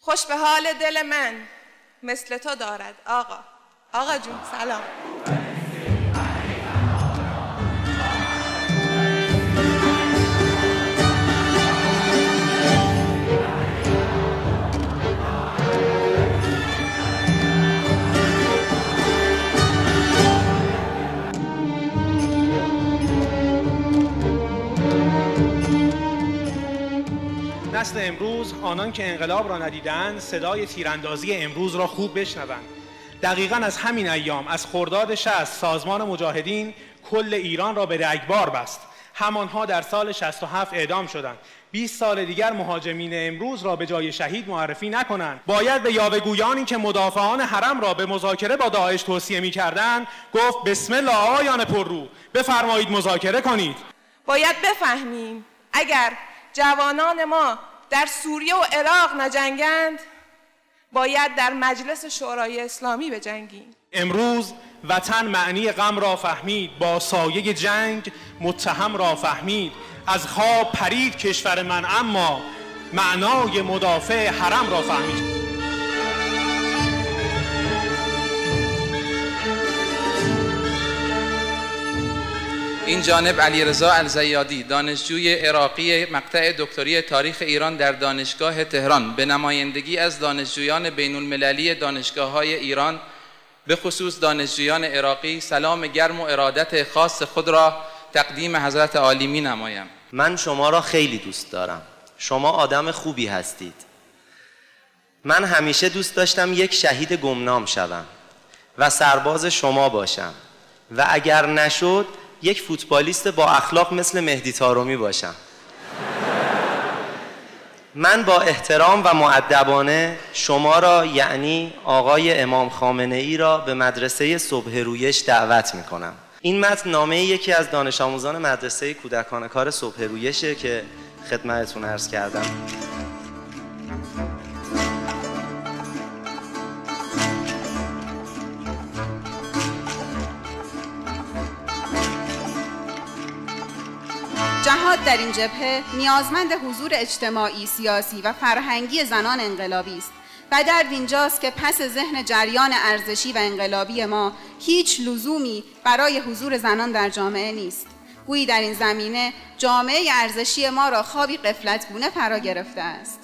خوش به حال دل من مثل تو دارد آقا. آقا جون سلام. نسل امروز، آنان که انقلاب را ندیدند، صدای تیراندازی امروز را خوب بشنوند. دقیقاً از همین ایام، از خرداد 60، سازمان مجاهدین کل ایران را به رگبار بست. همانها در سال 67 اعدام شدند. 20 سال دیگر مهاجمین امروز را به جای شهید معرفی نکنند. باید به یاوه‌گویانی که مدافعان حرم را به مذاکره با داعش توصیه می‌کردند گفت بسم الله آیان پررو، بفرمایید مذاکره کنید. باید بفهمیم اگر جوانان ما در سوریه و عراق نجنگند، باید در مجلس شورای اسلامی بجنگیم. امروز وطن معنی غم را فهمید، با سایه جنگ متهم را فهمید. از خواب پرید کشور من، اما معنای مدافع حرم را فهمید. این جانب علیرضا الزیادی، دانشجوی عراقی مقطع دکتری تاریخ ایران در دانشگاه تهران، به نمایندگی از دانشجویان بین المللی دانشگاه‌های ایران، به خصوص دانشجویان عراقی، سلام گرم و ارادت خاص خود را تقدیم حضرت عالی می نمایم. من شما را خیلی دوست دارم. شما آدم خوبی هستید. من همیشه دوست داشتم یک شهید گمنام شوم و سرباز شما باشم و اگر نشد یک فوتبالیست با اخلاق مثل مهدی طارمی باشم. من با احترام و مؤدبانه شما را، یعنی آقای امام خامنه ای را، به مدرسه صبح رویش دعوت می کنم. این متن نامه یکی از دانش آموزان مدرسه کودکان کار صبح رویشه که خدمتتون عرض کردم. جهاد در این جبهه نیازمند حضور اجتماعی، سیاسی و فرهنگی زنان انقلابی است و در اینجاست که پس ذهن جریان ارزشی و انقلابی ما هیچ لزومی برای حضور زنان در جامعه نیست. گویی در این زمینه جامعه ارزشی ما را خوابی غفلت‌گونه فرا گرفته است.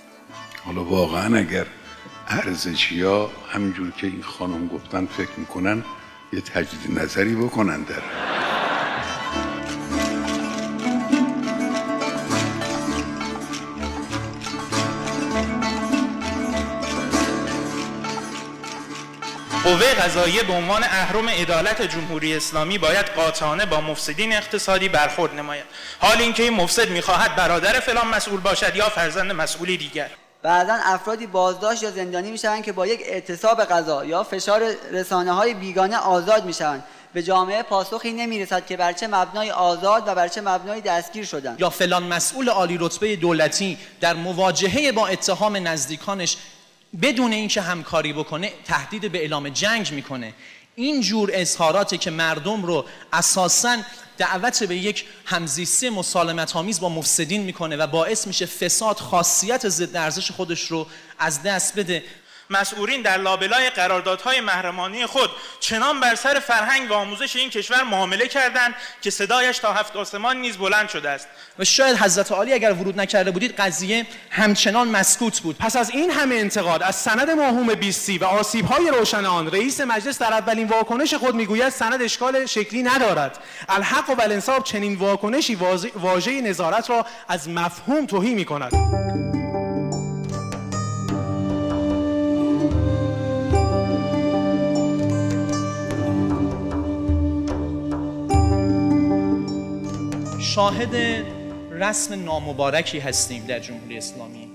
حالا واقعا اگر ارزشی‌ها همینجور که این خانم گفتن فکر میکنن، یه تجدید نظری بکنن در قوه قضاییه به عنوان اهرم عدالت جمهوری اسلامی باید قاطعانه با مفسدین اقتصادی برخورد نماید. حال اینکه این مفسد می‌خواهد برادر فلان مسئول باشد یا فرزند مسئولی دیگر. بعضا افرادی بازداشت یا زندانی می‌شوند که با یک اعتصاب قضا یا فشار رسانه‌های بیگانه آزاد می‌شوند. به جامعه پاسخی نمی‌رسد که بر چه مبنای آزاد و بر چه مبنای دستگیر شدند. یا فلان مسئول عالی رتبه دولتی در مواجهه با اتهام نزدیکانش بدون اینکه همکاری بکنه تهدید به اعلام جنگ میکنه. این جور اظهاراتی که مردم رو اساساً دعوت به یک همزیستی مسالمت‌آمیز با مفسدین میکنه و باعث میشه فساد خاصیت ضد ارزش خودش رو از دست بده. مسئولین در لابلای قراردادهای محرمانه خود چنان بر سر فرهنگ و آموزش این کشور معامله کردند که صدایش تا هفت آسمان نیز بلند شده است و شاید حضرت عالی اگر ورود نکرده بودید قضیه همچنان مسکوت بود. پس از این همه انتقاد از سند موهوم 20 و آسیب‌های روشن آن، رئیس مجلس در اولین واکنش خود میگوید سند اشکال شکلی ندارد. الحق و الانصاف چنین واکنشی واژه نظارت را از مفهوم تهی می‌کند. شاهد رسم نامبارکی هستیم در جمهوری اسلامی.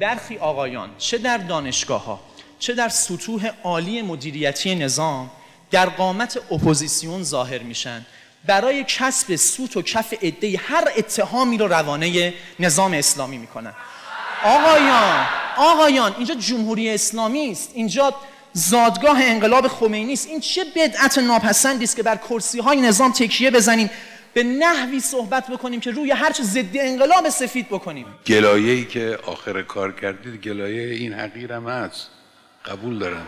برخی آقایان چه در دانشگاه‌ها چه در سطوح عالی مدیریتی نظام در قامت اپوزیسیون ظاهر میشن برای کسب سوت و کف عده‌ای، هر اتهامی رو روانه نظام اسلامی میکنن. آقایان اینجا جمهوری اسلامی است، اینجا زادگاه انقلاب خمینی است. این چه بدعت ناپسندی است که بر کرسی‌های نظام تکیه بزنیم به نحوی صحبت بکنیم که روی هر چه ضد انقلاب سفید بکنیم. گلایه‌ای که آخر کار کردید گلایه این حقیرم هست، قبول دارم.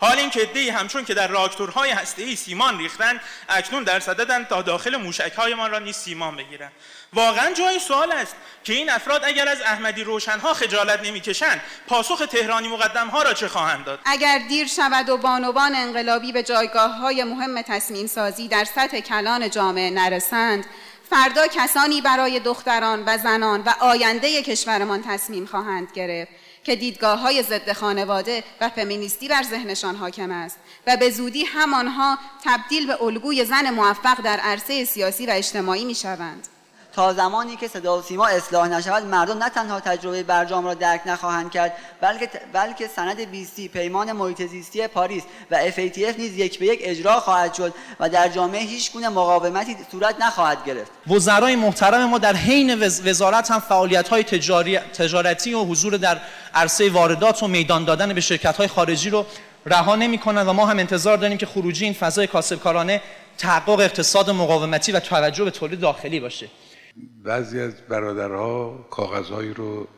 حال این کده‌ای همچون که در راکتورهای هسته‌ای سیمان ریختند، اکنون در صددن تا داخل موشک‌هایمان را نیز سیمان بگیرند. واقعا جای سوال است که این افراد اگر از احمدی روشنها خجالت نمی‌کشند، پاسخ تهرانی مقدم‌ها را چه خواهند داد؟ اگر دیر شود و بانوان انقلابی به جایگاه‌های مهم تصمیم‌سازی در سطح کلان جامعه نرسند، فردا کسانی برای دختران و زنان و آینده کشورمان تصمیم خواهند گرفت که دیدگاه‌های ضد خانواده و فمینیستی بر ذهنشان حاکم است و به زودی همانها تبدیل به الگوی زن موفق در عرصه سیاسی و اجتماعی می‌شوند. تا زمانی که صداوسیما اصلاح نشود، مردم نه تنها تجربه برجام را درک نخواهند کرد، بلکه سند 20 پیمان محیط زیستی پاریس و FATF نیز یک به یک اجرا خواهد شد و در جامعه هیچ گونه مقاومتی صورت نخواهد گرفت. وزرای محترم ما در حین وزارت هم فعالیت‌های تجارتی و حضور در عرصه واردات و میدان دادن به شرکت‌های خارجی رو رها نمی‌کنند و ما هم انتظار داریم که خروجی این فضای کاسبکارانه تحقق اقتصاد مقاومتی و توجه به تولید داخلی باشه. بعضی از برادرها کاغذهایی رو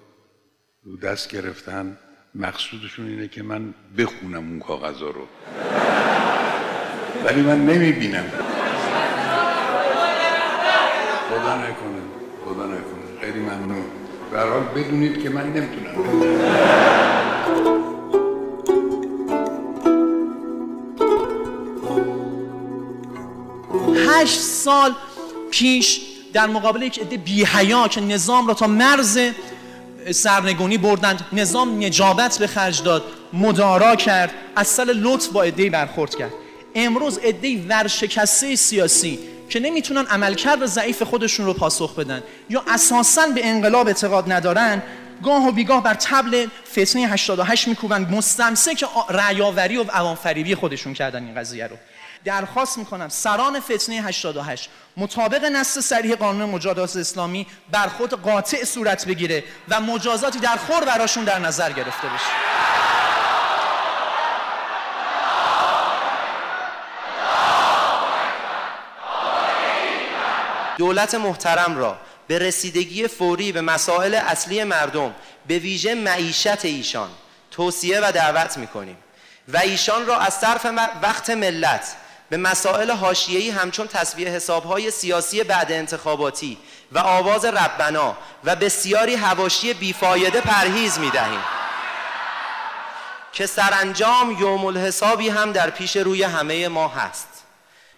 دست گرفتن، مقصودشون اینه که من بخونم اون کاغذها رو، ولی من نمیبینم. خدا نکنه. خیلی ممنون. به هر حال بدونید که من نمیتونم. هشت سال پیش در مقابل یک عده بی‌حیا که نظام را تا مرز سرنگونی بردند، نظام نجابت به خرج داد، مدارا کرد، اصل لطف با عده‌ای برخورد کرد. امروز عده‌ای ورشکسته سیاسی که نمیتونن عملکرد ضعیف خودشون رو پاسخ بدن یا اساساً به انقلاب اعتقاد ندارن، گاه و بیگاه بر طبل فتنه 88 میکوبند، مستمسک رعیاوری و عوام‌فریبی خودشون کردن این قضیه رو. درخواست میکنم سران فتنه 88 مطابق نص صریح قانون مجازات اسلامی برخورد قاطع صورت بگیره و مجازاتی در خور براشون در نظر گرفته بشه. دولت محترم را به رسیدگی فوری به مسائل اصلی مردم، به ویژه معیشت ایشان، توصیه و دعوت میکنیم و ایشان را از صرف وقت ملت به مسائل حاشیه‌ای همچون تسویه حساب‌های سیاسی بعد انتخاباتی و آواز ربنا و بسیاری حواشی بیفایده پرهیز می‌دهیم که سرانجام یوم الحسابی هم در پیش روی همه ما هست.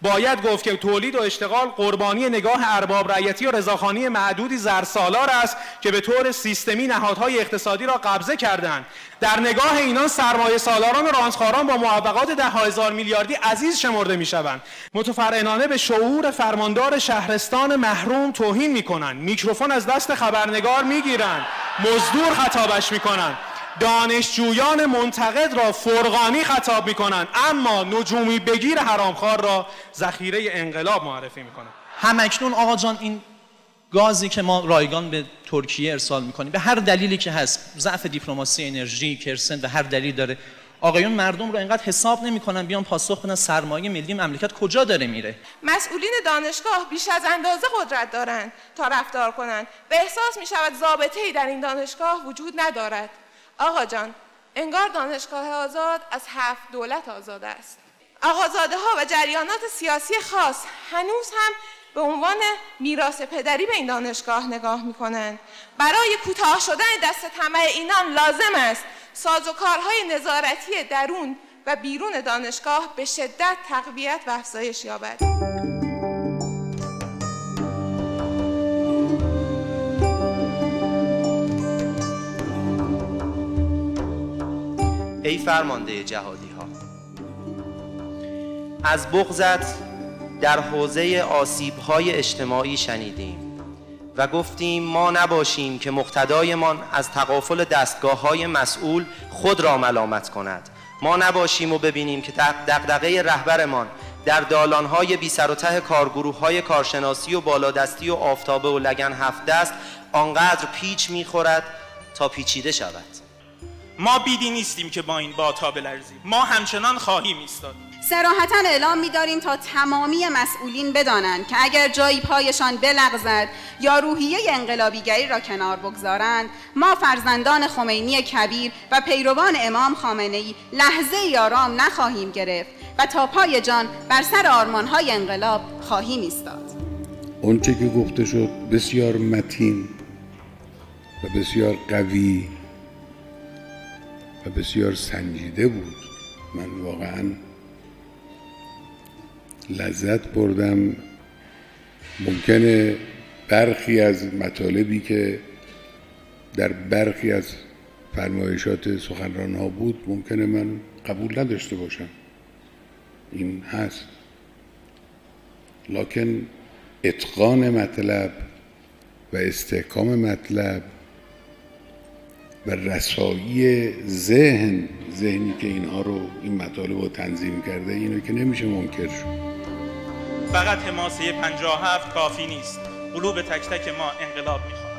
باید گفت که تولید و اشتغال قربانی نگاه ارباب رعیتی و رضاخوانی معدودی زرسالار است که به طور سیستمی نهادهای اقتصادی را قبضه کردند. در نگاه اینان سرمایه سالاران و رانت‌خواران با معوقات ده هزار میلیاردی عزیز شمرده میشوند. متفرعنانه به شعور فرماندار شهرستان محروم توهین میکنند، میکروفون از دست خبرنگار میگیرند، مزدور خطابش میکنند، دانشجویان منتقد را فرقانی خطاب می‌کنند، اما نجومی بگیر حرامخوار را ذخیره انقلاب معرفی می‌کنند. همکنون آقا جان این گازی که ما رایگان به ترکیه ارسال می‌کنیم به هر دلیلی که هست، ضعف دیپلماسی، انرژی، کرسن و هر دلیل داره، آقایون مردم رو اینقدر حساب نمی‌کنن بیان پاسخ بدن سرمایه ملی مملکت کجا داره میره. مسئولین دانشگاه بیش از اندازه قدرت دارند تا رفتار کنند و احساس می‌شود ضابطه‌ای در این دانشگاه وجود ندارد. آقا جان، انگار دانشگاه آزاد از 7 دولت آزاد است. آقازاده ها و جریانات سیاسی خاص هنوز هم به عنوان میراث پدری به این دانشگاه نگاه می کنند. برای کوتاه شدن دست طمع اینان لازم است سازوکارهای نظارتی درون و بیرون دانشگاه به شدت تقویت و افزایش یابد. ای فرمانده جهادی ها، از بغضت در حوزه آسیب های اجتماعی شنیدیم و گفتیم ما نباشیم که مقتدایمان از تقافل دستگاه های مسئول خود را ملامت کند، ما نباشیم و ببینیم که دغدغه رهبرمان در دالان های بی سر و ته کارگروه های کارشناسی و بالادستی و آفتابه و لگن هفت دست آنقدر پیچ میخورد تا پیچیده شود. ما بیدی نیستیم که با این باتا بلرزیم، ما همچنان خواهیم ایستاد. صراحتاً اعلام می‌داریم تا تمامی مسئولین بدانند که اگر جایی پایشان بلغزد یا روحیه انقلابیگری را کنار بگذارند، ما فرزندان خمینی کبیر و پیروان امام خامنه‌ای لحظه‌ای آرام نخواهیم گرفت و تا پای جان بر سر آرمان‌های انقلاب خواهیم ایستاد. آنچه که گفته شد بسیار متین و بسیار قوی و بسیار سنجیده بود. من واقعاً لذت بردم. ممکنه برخی از مطالبی که در برخی از فرمایشات سخنران‌ها بود ممکنه من قبول نداشته باشم، این هست، لکن اتقان مطلب و استحکام مطلب و رسایی ذهنی که اینها رو، این مطالب رو تنظیم کرده، اینو که نمیشه منکر شد. فقط حماسه 57 کافی نیست، قلوب تک تک ما انقلاب میخواد.